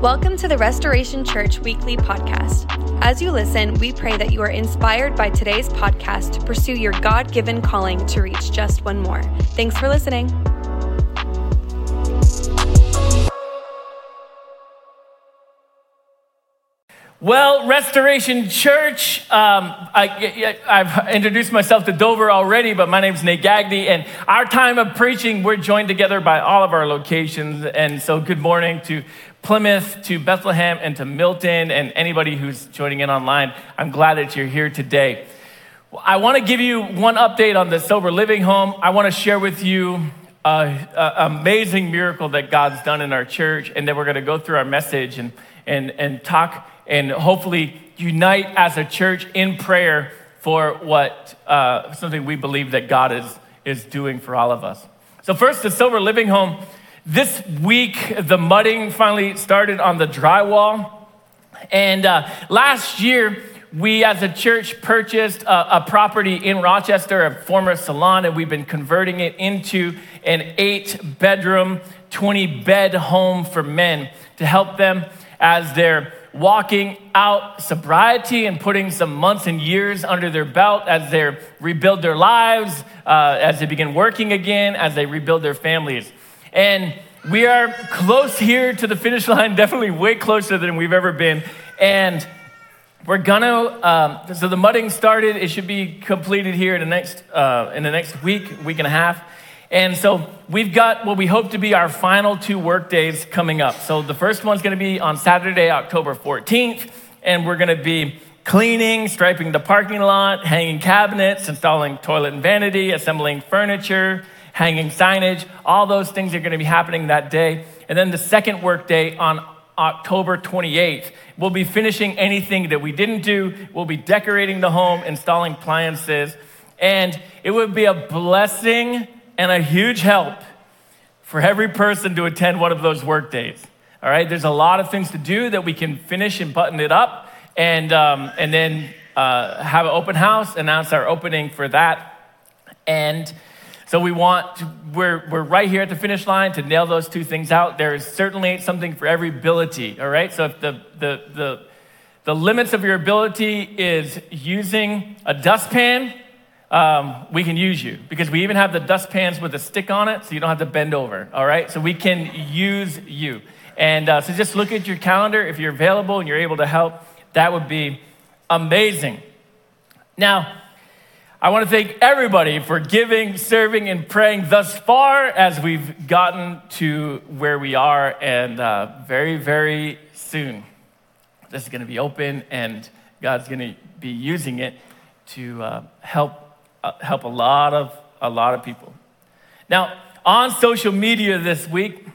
Welcome to the Restoration Church Weekly Podcast. As you listen, we pray that you are inspired by today's podcast to pursue your God-given calling to reach just one more. Thanks for listening. Well, Restoration Church, I've introduced myself to Dover already, but my name's Nate Gagne, and our time of preaching, we're joined together by all of our locations, and so good morning to Plymouth, to Bethlehem, and to Milton, and anybody who's joining in online. I'm glad that you're here today. I want to give you one update on the Sober Living Home. I want to share with you an amazing miracle that God's done in our church, and then we're going to go through our message and talk and hopefully unite as a church in prayer for what something we believe that God is doing for all of us. So first, the Silver Living Home. This week, the mudding finally started on the drywall. And last year, we as a church purchased a property in Rochester, a former salon, and we've been converting it into an 8-bedroom, 20-bed home for men to help them as their walking out sobriety and putting some months and years under their belt as they rebuild their lives, as they begin working again, as they rebuild their families. And we are close here to the finish line, definitely way closer than we've ever been. And we're gonna, so the mudding started. It should be completed here in the next week and a half. And so we've got what we hope to be our final 2 work days coming up. So the first one's going to be on Saturday, October 14th, and we're going to be cleaning, striping the parking lot, hanging cabinets, installing toilet and vanity, assembling furniture, hanging signage. All those things are going to be happening that day. And then the second work day on October 28th, we'll be finishing anything that we didn't do. We'll be decorating the home, installing appliances, and it would be a blessing and a huge help for every person to attend one of those work days. All right, there's a lot of things to do that we can finish and button it up, and then have an open house, announce our opening for that. And so we're right here at the finish line to nail those 2 things out. There is certainly something for every ability. All right, so if the limits of your ability is using a dustpan, we can use you, because we even have the dustpans with a stick on it, so you don't have to bend over, all right? So we can use you. And so just look at your calendar. If you're available and you're able to help, that would be amazing. Now, I want to thank everybody for giving, serving, and praying thus far as we've gotten to where we are, and very, very soon. This is going to be open, and God's going to be using it to help a lot of people. Now, on social media this week,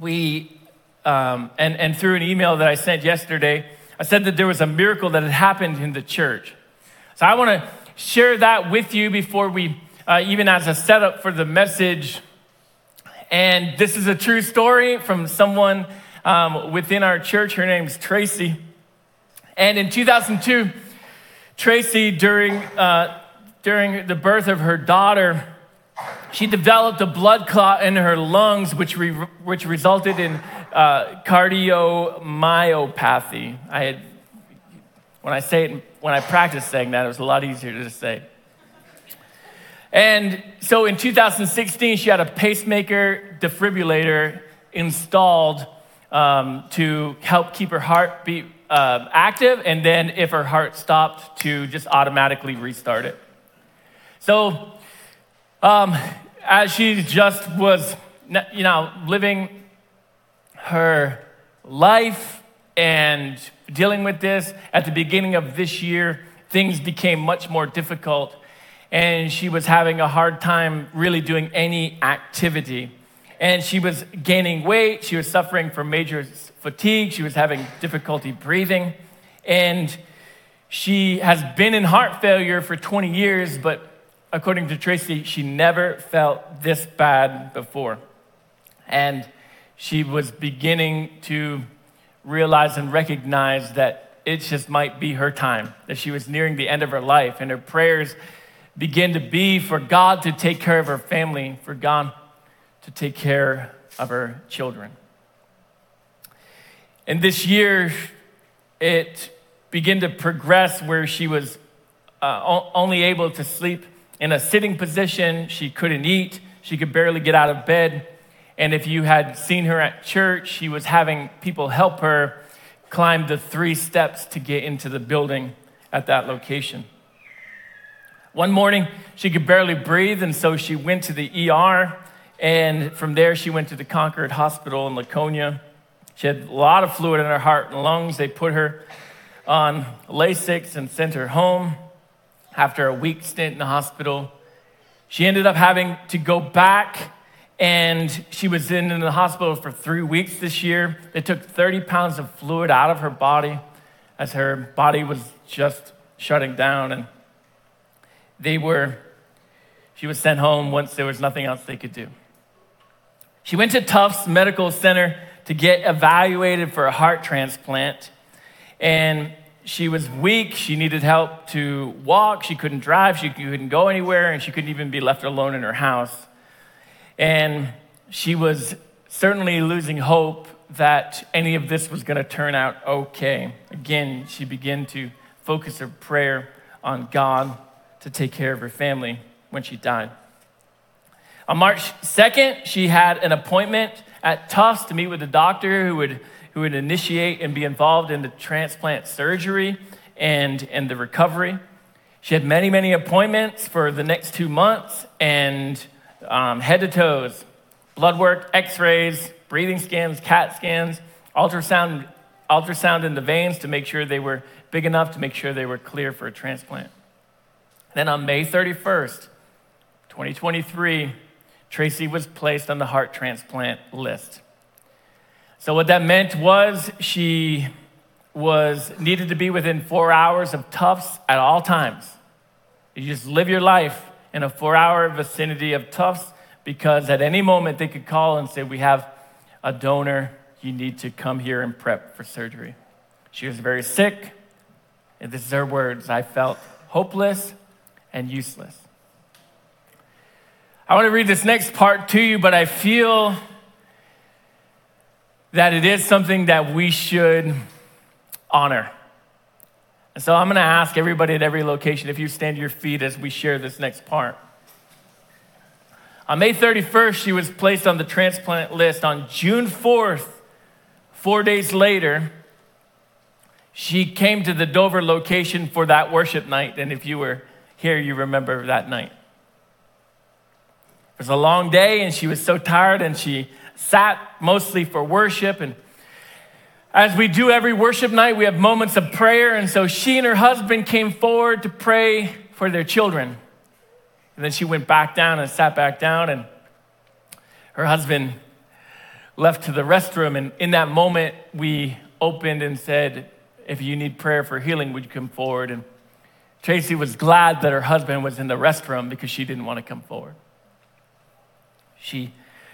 we and through an email that I sent yesterday, I said that there was a miracle that had happened in the church. So I want to share that with you before we even as a setup for the message. And this is a true story from someone within our church. Her name's Tracy. And in 2002, Tracy, during the birth of her daughter, she developed a blood clot in her lungs, which resulted in cardiomyopathy. When I practiced saying that, it was a lot easier to just say. And so in 2016, she had a pacemaker defibrillator installed to help keep her heartbeat active, and then if her heart stopped, to just automatically restart it. So, as she just was, living her life and dealing with this, at the beginning of this year, things became much more difficult, and she was having a hard time really doing any activity. And she was gaining weight, she was suffering from major fatigue, she was having difficulty breathing, and she has been in heart failure for 20 years, but according to Tracy, she never felt this bad before. And she was beginning to realize and recognize that it just might be her time, that she was nearing the end of her life, and her prayers began to be for God to take care of her family, for God to take care of her children. And this year, it began to progress where she was only able to sleep in a sitting position. She couldn't eat. She could barely get out of bed. And if you had seen her at church, she was having people help her climb the 3 steps to get into the building at that location. One morning, she could barely breathe, and so she went to the ER, and from there, she went to the Concord Hospital in Laconia. She had a lot of fluid in her heart and lungs. They put her on Lasix and sent her home. After a week stint in the hospital, she ended up having to go back, and she was in the hospital for 3 weeks this year. They took 30 pounds of fluid out of her body as her body was just shutting down, and she was sent home once there was nothing else they could do. She went to Tufts Medical Center to get evaluated for a heart transplant, and she was weak. She needed help to walk. She couldn't drive. She couldn't go anywhere, and she couldn't even be left alone in her house. And she was certainly losing hope that any of this was going to turn out okay. Again, she began to focus her prayer on God to take care of her family when she died. On March 2nd, she had an appointment at Tufts to meet with a doctor who would initiate and be involved in the transplant surgery and the recovery. She had many, many appointments for the next 2 months, and head to toes, blood work, x-rays, breathing scans, CAT scans, ultrasound in the veins to make sure they were big enough to make sure they were clear for a transplant. Then on May 31st, 2023, Tracy was placed on the heart transplant list. So what that meant was she was needed to be within 4 hours of Tufts at all times. You just live your life in a 4-hour vicinity of Tufts, because at any moment they could call and say, "We have a donor. You need to come here and prep for surgery." She was very sick, and this is her words: "I felt hopeless and useless." I want to read this next part to you, but I feel that it is something that we should honor. And so I'm going to ask everybody at every location if you stand to your feet as we share this next part. On May 31st, she was placed on the transplant list. On June 4th, 4 days later, she came to the Dover location for that worship night. And if you were here, you remember that night. It was a long day, and she was so tired, and she sat mostly for worship. And as we do every worship night, we have moments of prayer. And so she and her husband came forward to pray for their children. And then she went back down and sat back down, and her husband left to the restroom. And in that moment, we opened and said, "If you need prayer for healing, would you come forward?" And Tracy was glad that her husband was in the restroom because she didn't want to come forward. She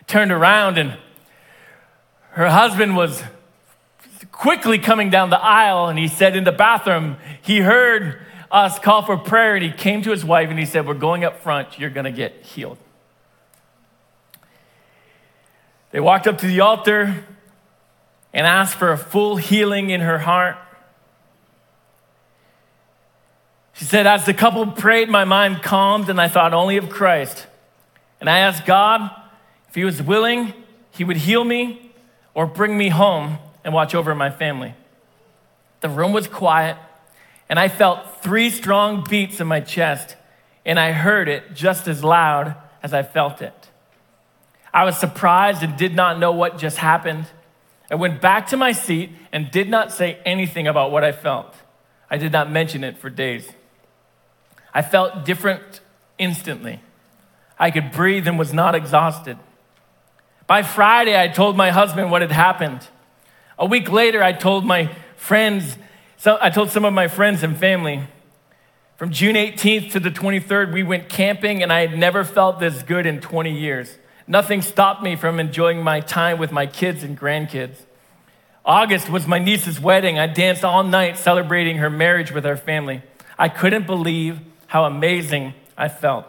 turned around, and her husband was quickly coming down the aisle, and he said in the bathroom, he heard us call for prayer, and he came to his wife, and he said, "We're going up front. You're going to get healed." They walked up to the altar and asked for a full healing in her heart. She said, "As the couple prayed, my mind calmed, and I thought only of Christ. And I asked God, if he was willing, he would heal me or bring me home and watch over my family. The room was quiet, and I felt 3 strong beats in my chest, and I heard it just as loud as I felt it. I was surprised and did not know what just happened. I went back to my seat and did not say anything about what I felt. I did not mention it for days. I felt different instantly. I could breathe and was not exhausted. By Friday, I told my husband what had happened. A week later, I told some of my friends and family. From June 18th to the 23rd, we went camping, and I had never felt this good in 20 years. Nothing stopped me from enjoying my time with my kids and grandkids. August was my niece's wedding. I danced all night celebrating her marriage with our family. I couldn't believe how amazing I felt.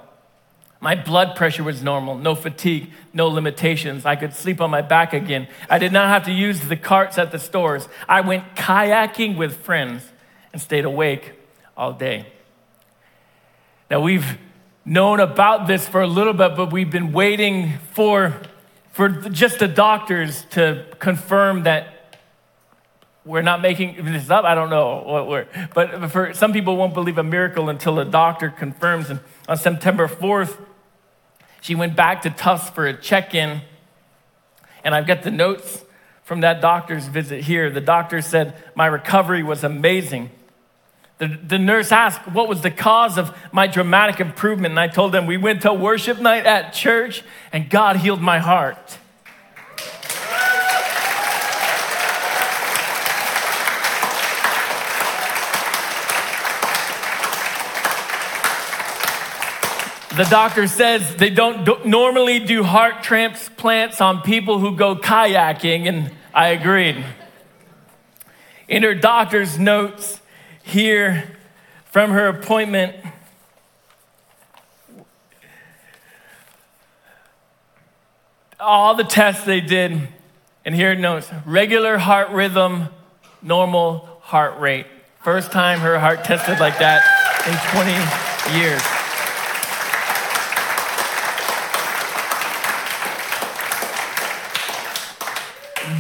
My blood pressure was normal, no fatigue, no limitations. I could sleep on my back again. I did not have to use the carts at the stores. I went kayaking with friends and stayed awake all day. Now, we've known about this for a little bit, but we've been waiting for just the doctors to confirm that we're not making this up. I don't know what we're, but for some people won't believe a miracle until a doctor confirms. And on September 4th, she went back to Tufts for a check-in. And I've got the notes from that doctor's visit here. The doctor said, my recovery was amazing. The nurse asked, what was the cause of my dramatic improvement? And I told them, we went to worship night at church and God healed my heart. The doctor says they don't normally do heart transplants on people who go kayaking, and I agreed. In her doctor's notes here from her appointment, all the tests they did, and here it notes, regular heart rhythm, normal heart rate. First time her heart tested like that in 20 years.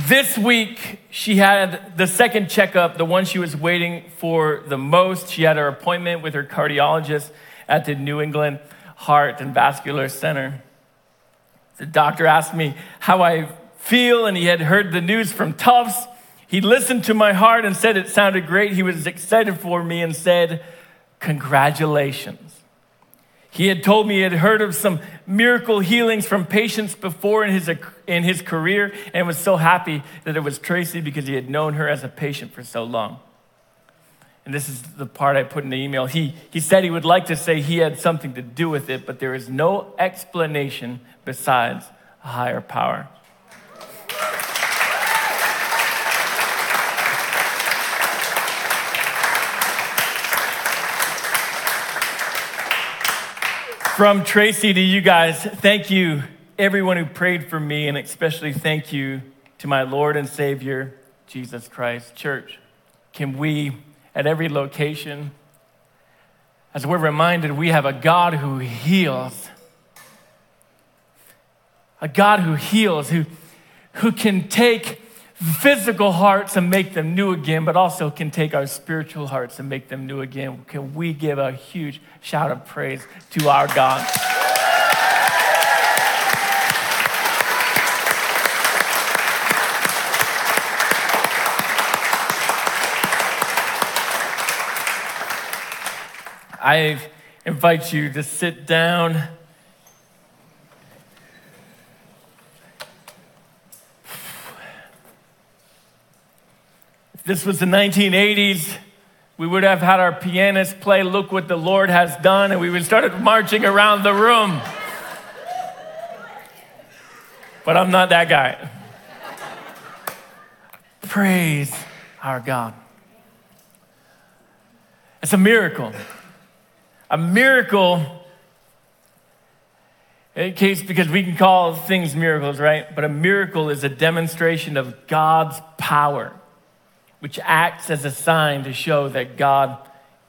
This week, she had the second checkup, the one she was waiting for the most. She had her appointment with her cardiologist at the New England Heart and Vascular Center. The doctor asked me how I feel, and he had heard the news from Tufts. He listened to my heart and said it sounded great. He was excited for me and said, congratulations. He had told me he had heard of some miracle healings from patients before in his career and was so happy that it was Tracy because he had known her as a patient for so long. And this is the part I put in the email. He said he would like to say he had something to do with it, but there is no explanation besides a higher power. From Tracy to you guys, thank you, everyone who prayed for me, and especially thank you to my Lord and Savior, Jesus Christ. Church, can we, at every location, as we're reminded, we have a God who heals. A God who heals, who can take physical hearts and make them new again, but also can take our spiritual hearts and make them new again. Can we give a huge shout of praise to our God? I invite you to sit down. This was the 1980s. We would have had our pianist play Look What the Lord Has Done, and we would start marching around the room. But I'm not that guy. Praise our God. It's a miracle. A miracle, in case, because we can call things miracles, right? But a miracle is a demonstration of God's power, which acts as a sign to show that God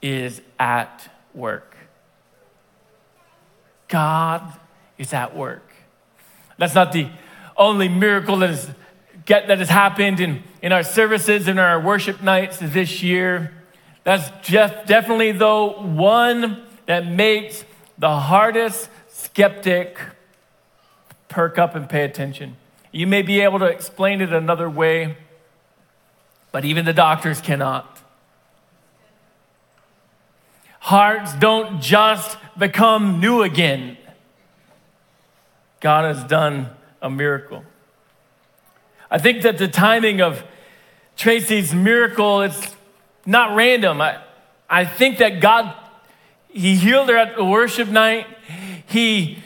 is at work. God is at work. That's not the only miracle that has happened in our services and our worship nights this year. That's just definitely, though, one that makes the hardest skeptic perk up and pay attention. You may be able to explain it another way, but even the doctors cannot. Hearts don't just become new again. God has done a miracle. I think that the timing of Tracy's miracle, it's not random. I think that God, he healed her at the worship night. He,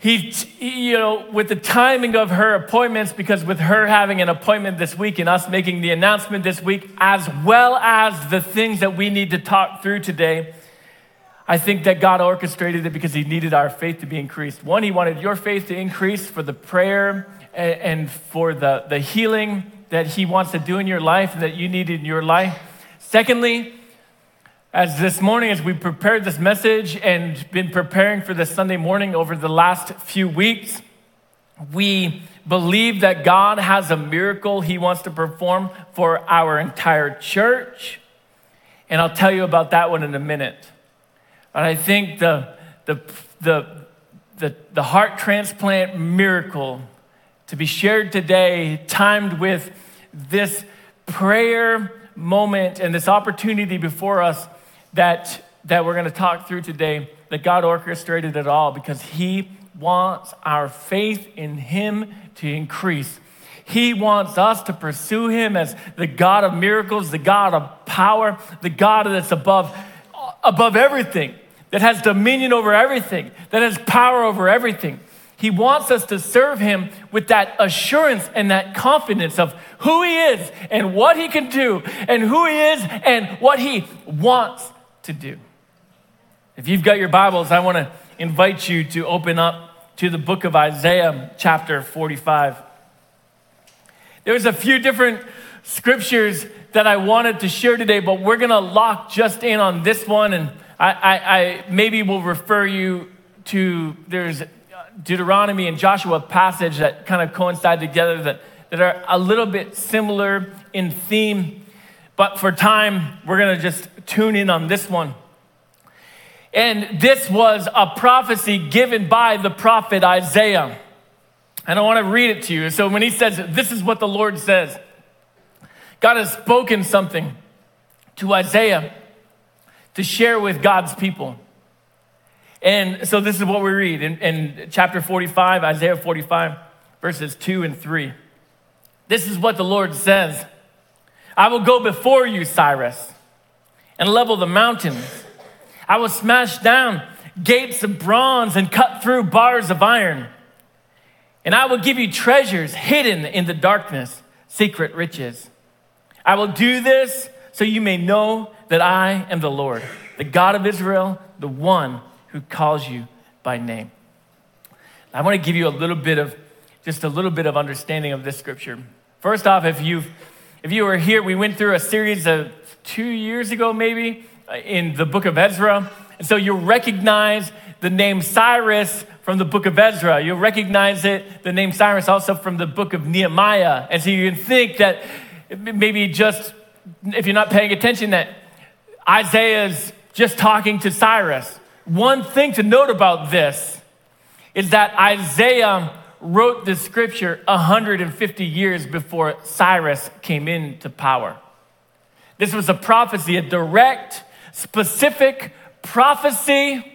with the timing of her appointments, because with her having an appointment this week and us making the announcement this week, as well as the things that we need to talk through today, I think that God orchestrated it because he needed our faith to be increased. One, he wanted your faith to increase for the prayer and for the healing that he wants to do in your life, that you need in your life. Secondly, as this morning, as we prepared this message and been preparing for this Sunday morning over the last few weeks, we believe that God has a miracle he wants to perform for our entire church. And I'll tell you about that one in a minute. And I think the heart transplant miracle to be shared today, timed with this prayer moment and this opportunity before us that we're going to talk through today, that God orchestrated it all because he wants our faith in him to increase. He wants us to pursue him as the God of miracles, the God of power, the God that's above everything, that has dominion over everything, that has power over everything. He wants us to serve him with that assurance and that confidence of who he is and what he can do and who he is and what he wants to do. If you've got your Bibles, I want to invite you to open up to the book of Isaiah chapter 45. There's a few different scriptures that I wanted to share today, but we're going to lock just in on this one, and I maybe will refer you to, there's Deuteronomy and Joshua passage that kind of coincide together that are a little bit similar in theme, but for time, we're going to just tune in on this one. And this was a prophecy given by the prophet Isaiah. And I want to read it to you. So when he says, this is what the Lord says. God has spoken something to Isaiah to share with God's people. And so this is what we read in chapter 45, Isaiah 45, verses 2 and 3. This is what the Lord says. I will go before you, Cyrus, and level the mountains. I will smash down gates of bronze and cut through bars of iron. And I will give you treasures hidden in the darkness, secret riches. I will do this so you may know that I am the Lord, the God of Israel, the one who calls you by name. I want to give you a little bit of understanding of this scripture. First off, if you were here, we went through a series of 2 years ago maybe in the book of Ezra. And so you'll recognize the name Cyrus from the book of Ezra. You'll recognize it, the name Cyrus, also from the book of Nehemiah. And so you can think that maybe just, if you're not paying attention, that Isaiah's just talking to Cyrus. One thing to note about this is that Isaiah wrote the scripture 150 years before Cyrus came into power. This was a prophecy, a direct, specific prophecy,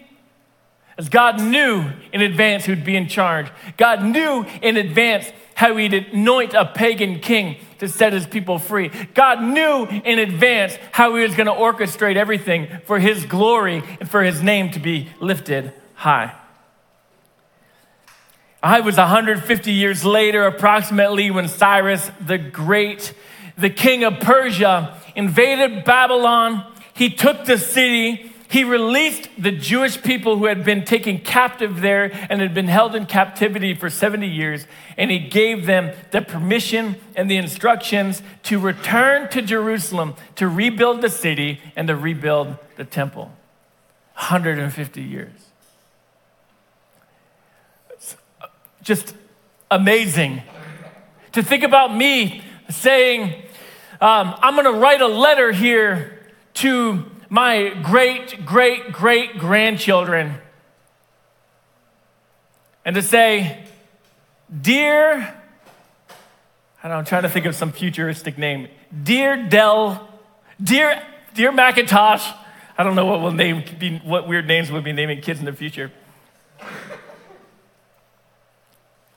as God knew in advance who'd be in charge. God knew in advance how he'd anoint a pagan king to set his people free. God knew in advance how he was going to orchestrate everything for his glory and for his name to be lifted high. It was 150 years later approximately when Cyrus the Great, the king of Persia, invaded Babylon. He took the city. He released the Jewish people who had been taken captive there and had been held in captivity for 70 years, and he gave them the permission and the instructions to return to Jerusalem to rebuild the city and to rebuild the temple. 150 years. It's just amazing to think about me saying, I'm going to write a letter here to my great-great-great-grandchildren, and to say, dear, I'm trying to think of some futuristic name, dear Dell, dear Macintosh, I don't know what weird names we'll be naming kids in the future.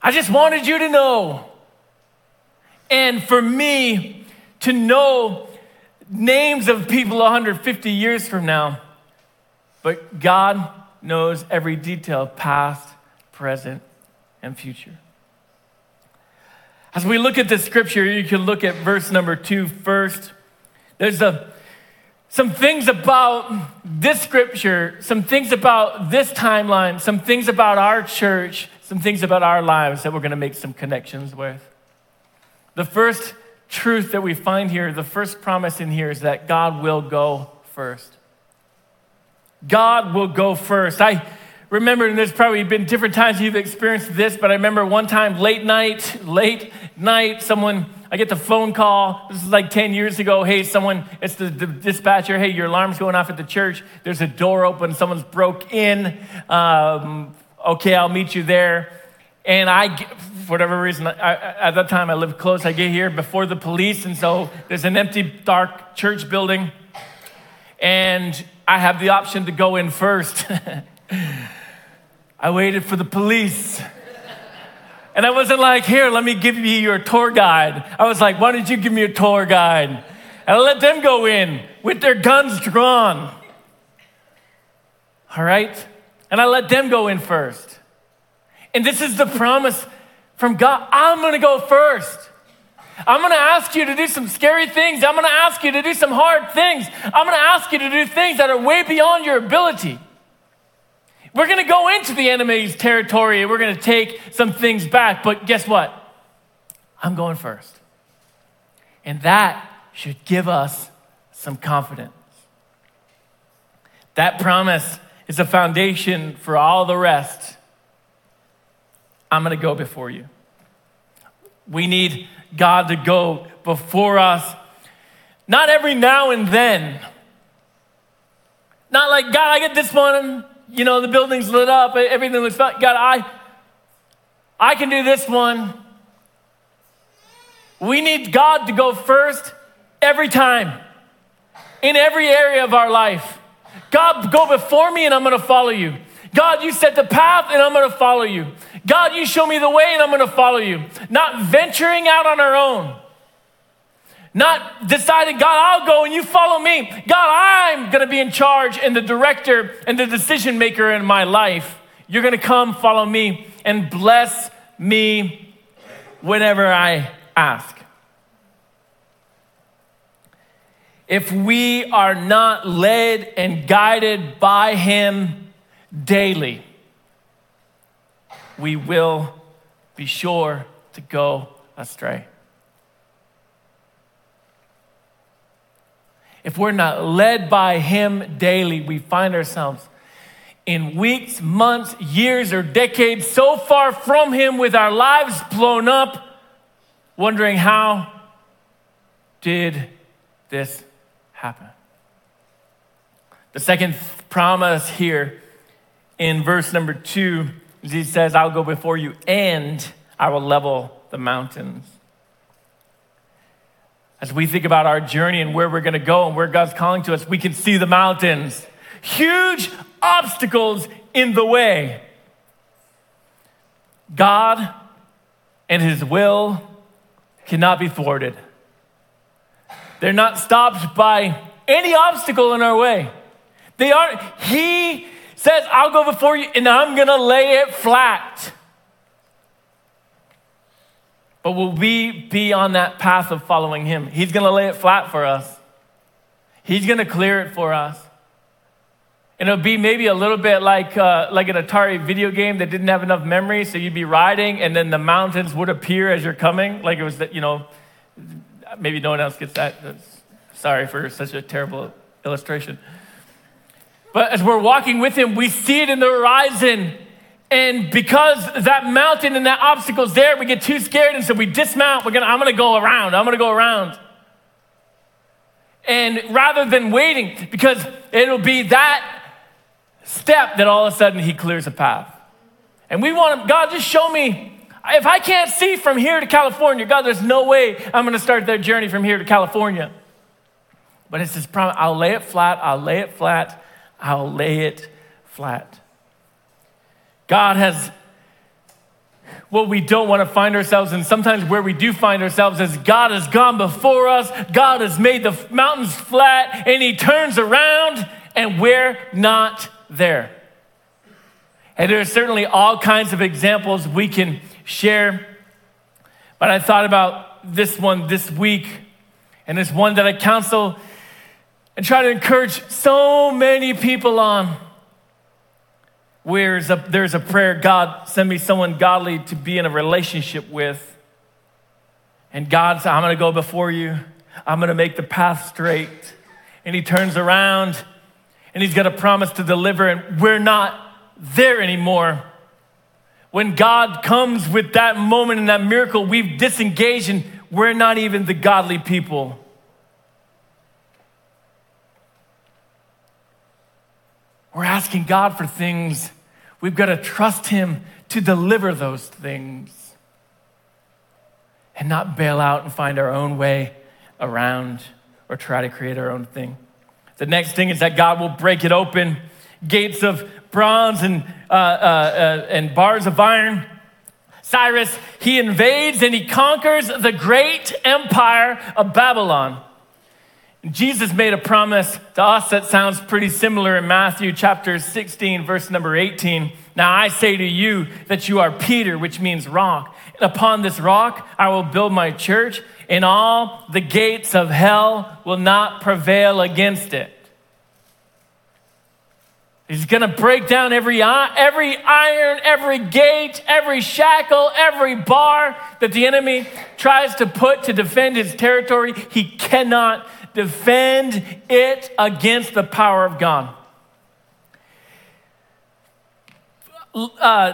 I just wanted you to know, and for me to know names of people 150 years from now, but God knows every detail, past, present, and future. As we look at this scripture, you can look at verse number 2 first. There's a some things about this scripture, some things about this timeline, some things about our church, some things about our lives that we're going to make some connections with. The first truth that we find here, the first promise in here is that God will go first. God will go first. I remember, and there's probably been different times you've experienced this, but I remember one time late night, someone, I get the phone call, this is like 10 years ago, hey, someone, it's the dispatcher, hey, your alarm's going off at the church, there's a door open, someone's broke in, okay, I'll meet you there. And for whatever reason, at that time I lived close, I get here before the police, and so there's an empty, dark church building, and I have the option to go in first. I waited for the police. And I wasn't like, here, let me give you your tour guide. I was like, why don't you give me a tour guide? And I let them go in with their guns drawn. All right? And I let them go in first. And this is the promise from God. I'm going to go first. I'm going to ask you to do some scary things. I'm going to ask you to do some hard things. I'm going to ask you to do things that are way beyond your ability. We're going to go into the enemy's territory and we're going to take some things back. But guess what? I'm going first. And that should give us some confidence. That promise is a foundation for all the rest. I'm going to go before you. We need God to go before us. Not every now and then. Not like, God, I get this one. You know, the building's lit up. Everything looks fine. God, I can do this one. We need God to go first every time in every area of our life. God, go before me and I'm going to follow you. God, you set the path and I'm going to follow you. God, you show me the way and I'm going to follow you. Not venturing out on our own. Not deciding, God, I'll go and you follow me. God, I'm going to be in charge and the director and the decision maker in my life. You're going to come follow me and bless me whenever I ask. If we are not led and guided by him daily, we will be sure to go astray. If we're not led by him daily, we find ourselves in weeks, months, years, or decades so far from him with our lives blown up, wondering how did this happen? The second promise here in verse number 2, he says, I'll go before you and I will level the mountains. As we think about our journey and where we're going to go and where God's calling to us, we can see the mountains. Huge obstacles in the way. God and his will cannot be thwarted. They're not stopped by any obstacle in our way. They aren't. He says, I'll go before you and I'm going to lay it flat. But will we be on that path of following him? He's going to lay it flat for us. He's going to clear it for us. And it'll be maybe a little bit like an Atari video game that didn't have enough memory, so you'd be riding, and then the mountains would appear as you're coming. Like it was, you know, maybe no one else gets that. Sorry for such a terrible illustration. But as we're walking with him, we see it in the horizon. And because that mountain and that obstacle's there, we get too scared, and so we dismount. I'm going to go around. I'm going to go around. And rather than waiting, because it'll be that step that all of a sudden he clears a path. And we want him, God, just show me. If I can't see from here to California, God, there's no way I'm going to start their journey from here to California. But it's this promise. I'll lay it flat. I'll lay it flat. I'll lay it flat. God has, what we don't want to find ourselves in, sometimes where we do find ourselves is God has gone before us, God has made the mountains flat, and he turns around, and we're not there. And there's certainly all kinds of examples we can share, but I thought about this one this week, and it's one that I counsel and try to encourage so many people on. Where's there's a prayer, God, send me someone godly to be in a relationship with. And God said, I'm going to go before you. I'm going to make the path straight. And he turns around and he's got a promise to deliver, and we're not there anymore. When God comes with that moment and that miracle, we've disengaged and we're not even the godly people. We're asking God for things. We've got to trust him to deliver those things and not bail out and find our own way around or try to create our own thing. The next thing is that God will break it open. Gates of bronze and bars of iron. Cyrus, he invades and he conquers the great empire of Babylon. Jesus made a promise to us that sounds pretty similar in Matthew chapter 16, verse number 18. Now I say to you that you are Peter, which means rock. And upon this rock, I will build my church, and all the gates of hell will not prevail against it. He's going to break down every iron, every gate, every shackle, every bar that the enemy tries to put to defend his territory. He cannot defend it against the power of God.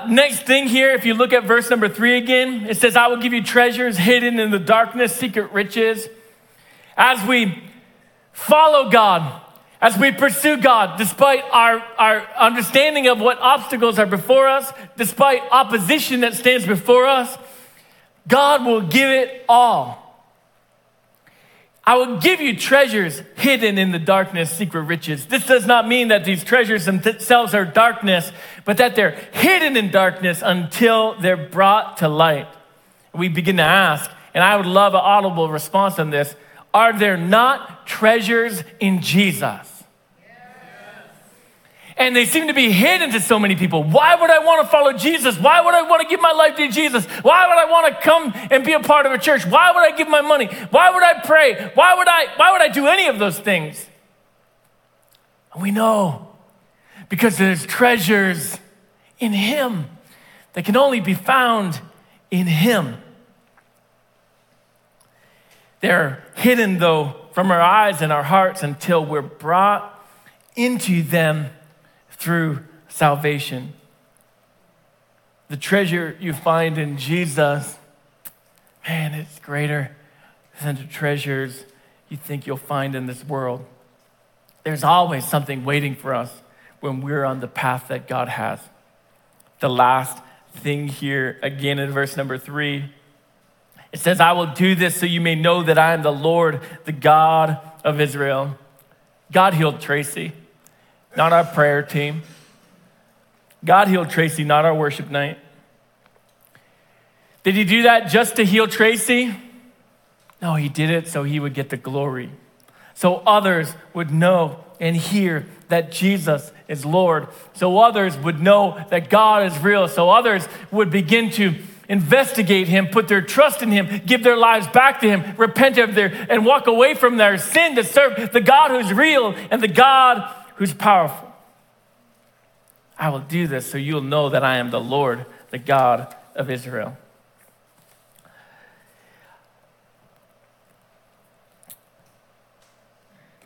Next thing here, if you look at verse number 3 again, it says, I will give you treasures hidden in the darkness, secret riches. As we follow God, as we pursue God, despite our understanding of what obstacles are before us, despite opposition that stands before us, God will give it all. I will give you treasures hidden in the darkness, secret riches. This does not mean that these treasures themselves are darkness, but that they're hidden in darkness until they're brought to light. We begin to ask, and I would love an audible response on this, are there not treasures in Jesus? And they seem to be hidden to so many people. Why would I want to follow Jesus? Why would I want to give my life to Jesus? Why would I want to come and be a part of a church? Why would I give my money? Why would I pray? Why would I do any of those things? And we know because there's treasures in him that can only be found in him. They're hidden, though, from our eyes and our hearts until we're brought into them through salvation. The treasure you find in Jesus, man, it's greater than the treasures you think you'll find in this world. There's always something waiting for us when we're on the path that God has. The last thing here, again in verse number 3, it says, I will do this so you may know that I am the Lord, the God of Israel. God healed Tracy. Not our prayer team. God healed Tracy, not our worship night. Did he do that just to heal Tracy? No, he did it so he would get the glory. So others would know and hear that Jesus is Lord. So others would know that God is real. So others would begin to investigate him, put their trust in him, give their lives back to him, repent of their, and walk away from their sin to serve the God who's real and the God who's powerful. I will do this so you'll know that I am the Lord, the God of Israel.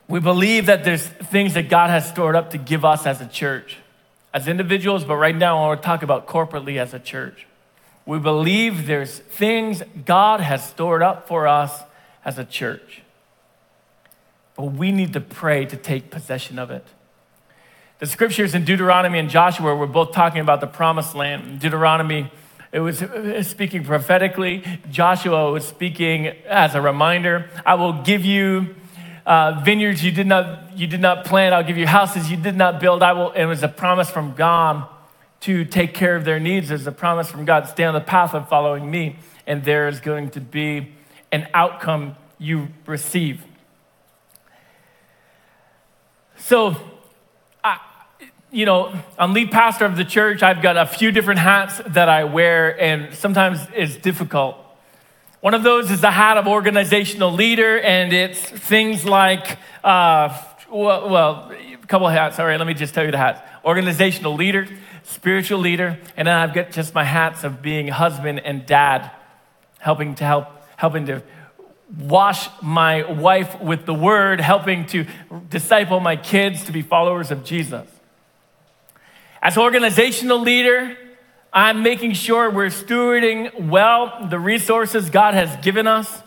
We believe that there's things that God has stored up to give us as a church, as individuals, but right now I want to talk about corporately as a church. We believe there's things God has stored up for us as a church, but we need to pray to take possession of it. The scriptures in Deuteronomy and Joshua were both talking about the promised land. In Deuteronomy, it was speaking prophetically. Joshua was speaking as a reminder. I will give you vineyards you did not plant. I'll give you houses you did not build. It was a promise from God to take care of their needs. There's a promise from God, stay on the path of following me, and there is going to be an outcome you receive. So, I'm lead pastor of the church. I've got a few different hats that I wear, and sometimes it's difficult. One of those is the hat of organizational leader, and it's things like Well, a couple of hats. All right, let me just tell you the hats. Organizational leader, spiritual leader, and then I've got just my hats of being husband and dad, helping to wash my wife with the word, helping to disciple my kids to be followers of Jesus. As organizational leader, I'm making sure we're stewarding well the resources God has given us,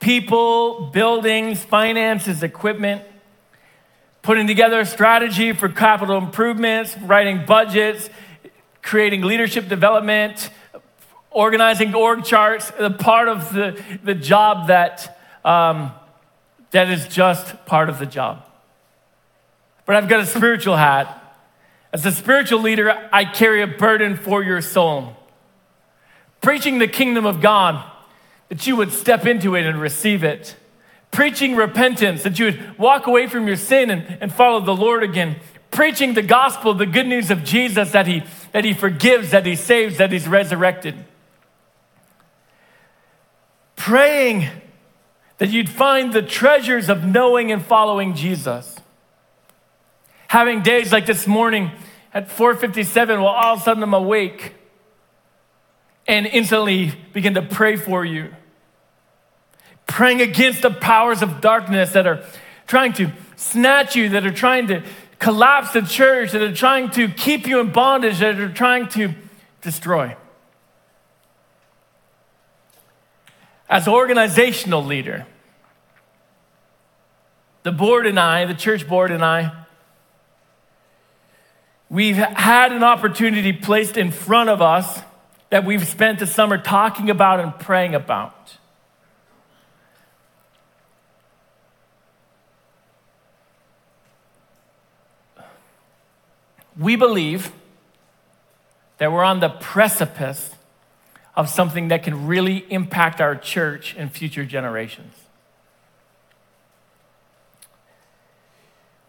people, buildings, finances, equipment, putting together a strategy for capital improvements, writing budgets, creating leadership development, organizing org charts, the part of the job that is just part of the job. But I've got a spiritual hat. As a spiritual leader, I carry a burden for your soul. Preaching the kingdom of God, that you would step into it and receive it. Preaching repentance, that you would walk away from your sin and follow the Lord again. Preaching the gospel, the good news of Jesus, that he forgives, that he saves, that he's resurrected. Praying that you'd find the treasures of knowing and following Jesus. Having days like this morning at 4:57, well, all of a sudden I'm awake and instantly begin to pray for you. Praying against the powers of darkness that are trying to snatch you, that are trying to collapse the church, that are trying to keep you in bondage, that are trying to destroy. As an organizational leader, the church board and I, we've had an opportunity placed in front of us that we've spent the summer talking about and praying about. We believe that we're on the precipice of something that can really impact our church and future generations.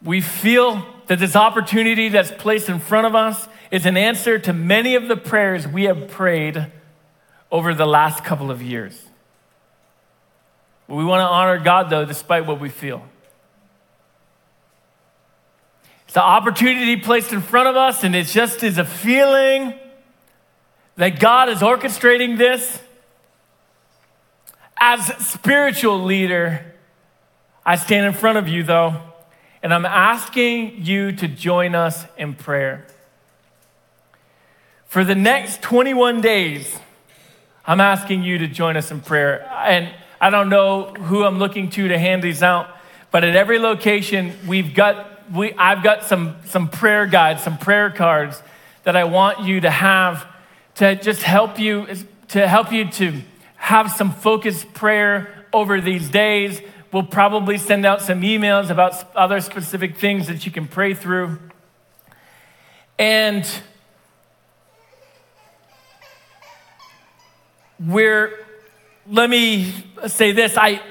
We feel that this opportunity that's placed in front of us is an answer to many of the prayers we have prayed over the last couple of years. We want to honor God, though, despite what we feel. The opportunity placed in front of us, and it just is a feeling that God is orchestrating this. As spiritual leader, I stand in front of you, though, and I'm asking you to join us in prayer. For the next 21 days, I'm asking you to join us in prayer. And I don't know who I'm looking to hand these out, but at every location, I've got some prayer guides, some prayer cards that I want you to have to just help you to have some focused prayer over these days. We'll probably send out some emails about other specific things that you can pray through. And let me say this, I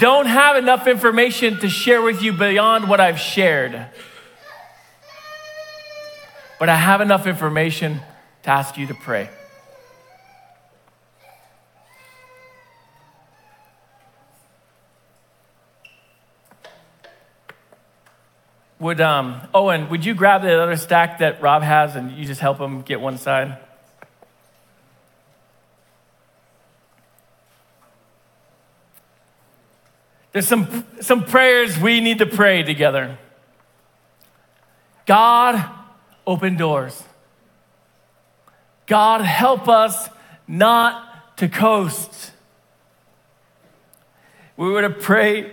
don't have enough information to share with you beyond what I've shared. But I have enough information to ask you to pray. Owen, would you grab that other stack that Rob has and you just help him get one side? There's some prayers we need to pray together. God, open doors. God, help us not to coast. We were to pray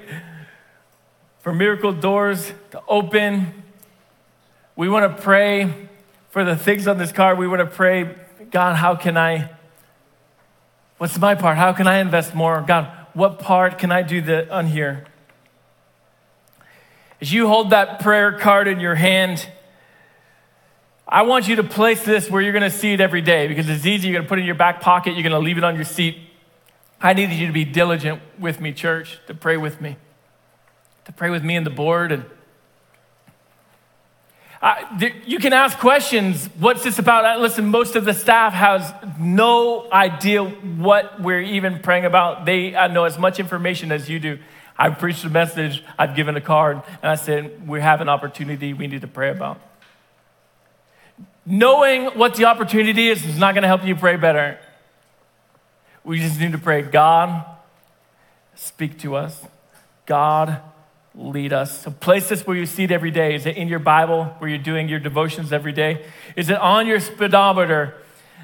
for miracle doors to open. We want to pray for the things on this card. We want to pray, God, what's my part? How can I invest more? God, what part can I do on here? As you hold that prayer card in your hand, I want you to place this where you're going to see it every day, because it's easy. You're going to put it in your back pocket. You're going to leave it on your seat. I need you to be diligent with me, church, to pray with me and the board. And you can ask questions. What's this about? Listen, most of the staff has no idea what we're even praying about. They know as much information as you do. I preached a message, I've given a card, and I said, we have an opportunity we need to pray about. Knowing what the opportunity is not going to help you pray better. We just need to pray, God, speak to us. God, lead us. So place this where you see it every day. Is it in your Bible where you're doing your devotions every day? Is it on your speedometer?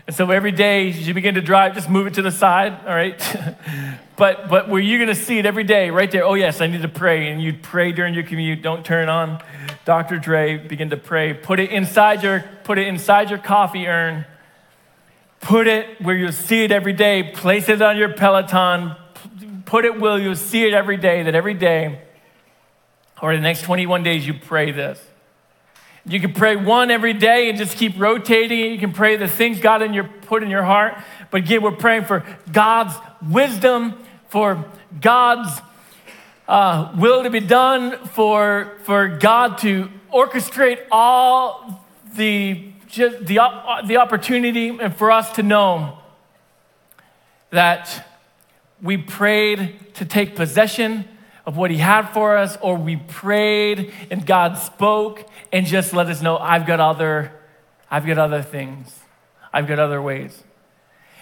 And so every day as you begin to drive, just move it to the side, all right? But where you're going to see it every day, right there, oh yes, I need to pray. And you pray during your commute. Don't turn on Dr. Dre. Begin to pray. Put it inside your coffee urn. Put it where you'll see it every day. Place it on your Peloton. Put it where you'll see it every day, that every day or the next 21 days, you pray this. You can pray one every day and just keep rotating it. You can pray the things God put in your heart. But again, we're praying for God's wisdom, for God's will to be done, for God to orchestrate all the opportunity, and for us to know that we prayed to take possession of what he had for us, or we prayed and God spoke and just let us know, I've got other things. I've got other ways.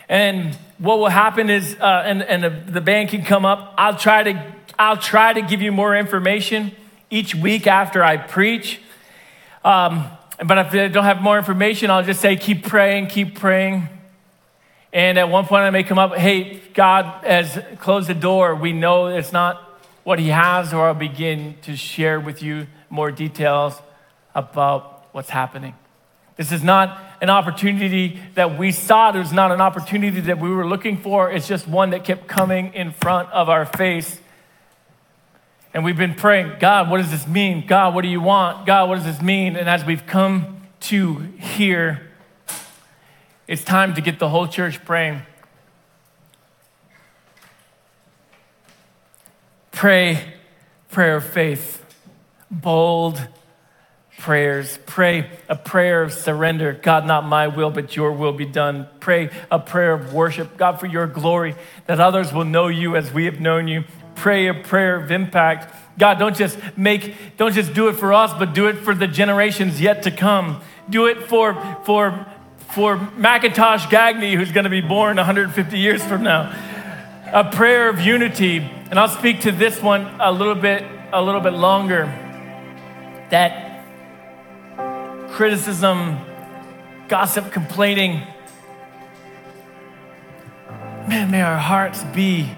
And what will happen is, the band can come up. I'll try to give you more information each week after I preach. But if I don't have more information, I'll just say, keep praying. And at one point I may come up, hey, God has closed the door. We know it's not what he has, or I'll begin to share with you more details about what's happening. This is not an opportunity that we sought. It was not an opportunity that we were looking for. It's just one that kept coming in front of our face. And we've been praying, God, what does this mean? God, what do you want? God, what does this mean? And as we've come to here, it's time to get the whole church praying. Pray prayer of faith, bold prayers. Pray a prayer of surrender. God, not my will, but your will be done. Pray a prayer of worship. God, for your glory, that others will know you as we have known you. Pray a prayer of impact. God, don't just do it for us, but do it for the generations yet to come. Do it for Macintosh Gagne, who's going to be born 150 years from now. A prayer of unity, and I'll speak to this one a little bit longer. That criticism, gossip, complaining. Man, may our hearts be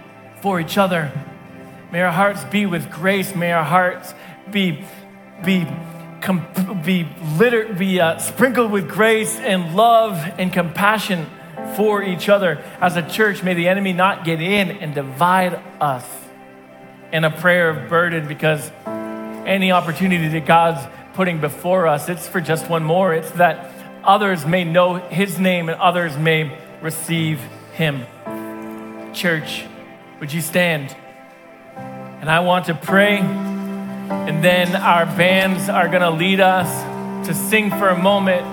for each other. May our hearts be with grace. May our hearts be sprinkled with grace and love and compassion for each other. As a church, may the enemy not get in and divide us. In a prayer of burden, because any opportunity that God's putting before us, it's for just one more. It's that others may know his name and others may receive him. Church, would you stand? And I want to pray, and then our bands are going to lead us to sing for a moment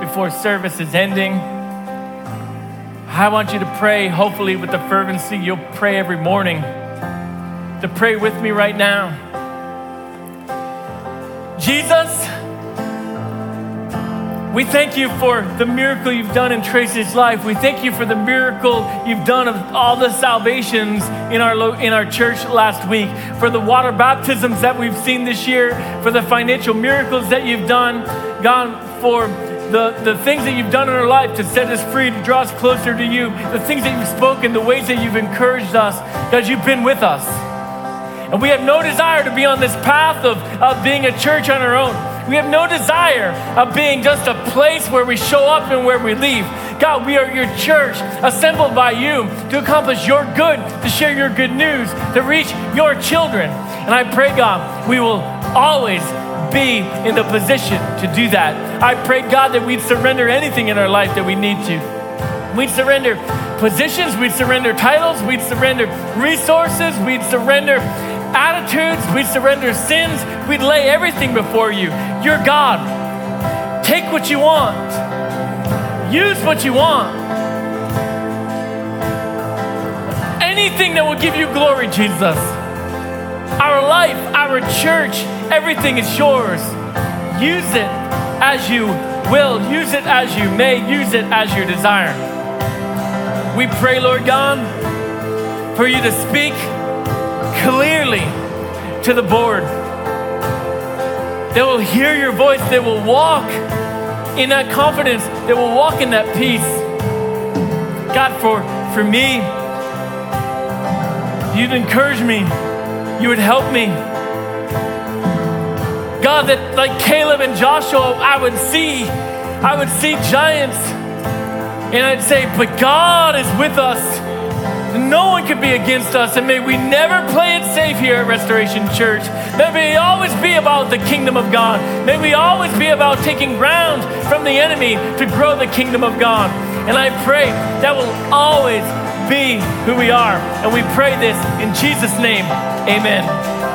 before service is ending. I want you to pray, hopefully with the fervency you'll pray every morning, to pray with me right now. Jesus, we thank you for the miracle you've done in Tracy's life. We thank you for the miracle you've done of all the salvations in our church last week, for the water baptisms that we've seen this year, for the financial miracles that you've done, God, for the things that you've done in our life to set us free, to draw us closer to you, the things that you've spoken, the ways that you've encouraged us, that you've been with us. And we have no desire to be on this path of being a church on our own. We have no desire of being just a place where we show up and where we leave. God, we are your church, assembled by you to accomplish your good, to share your good news, to reach your children. And I pray, God, we will always be in the position to do that. I pray, God, that we'd surrender anything in our life that we need to. We'd surrender positions, we'd surrender titles, we'd surrender resources, we'd surrender attitudes, we'd surrender sins, we'd lay everything before you. You're God. Take what you want. Use what you want. Anything that will give you glory, Jesus. our life, our church, everything is yours. Use it as you will. Use it as you may. Use it as you desire. We pray, Lord God, for you to speak clearly to the board. They will hear your voice. They will walk in that confidence. They will walk in that peace. God, for me, you'd encourage me. You would help me. God, that like Caleb and Joshua, I would see giants, and I'd say, but God is with us. No one could be against us, and may we never play it safe here at Restoration Church. May we always be about the kingdom of God. May we always be about taking ground from the enemy to grow the kingdom of God. And I pray that will always be who we are. And we pray this in Jesus' name. Amen.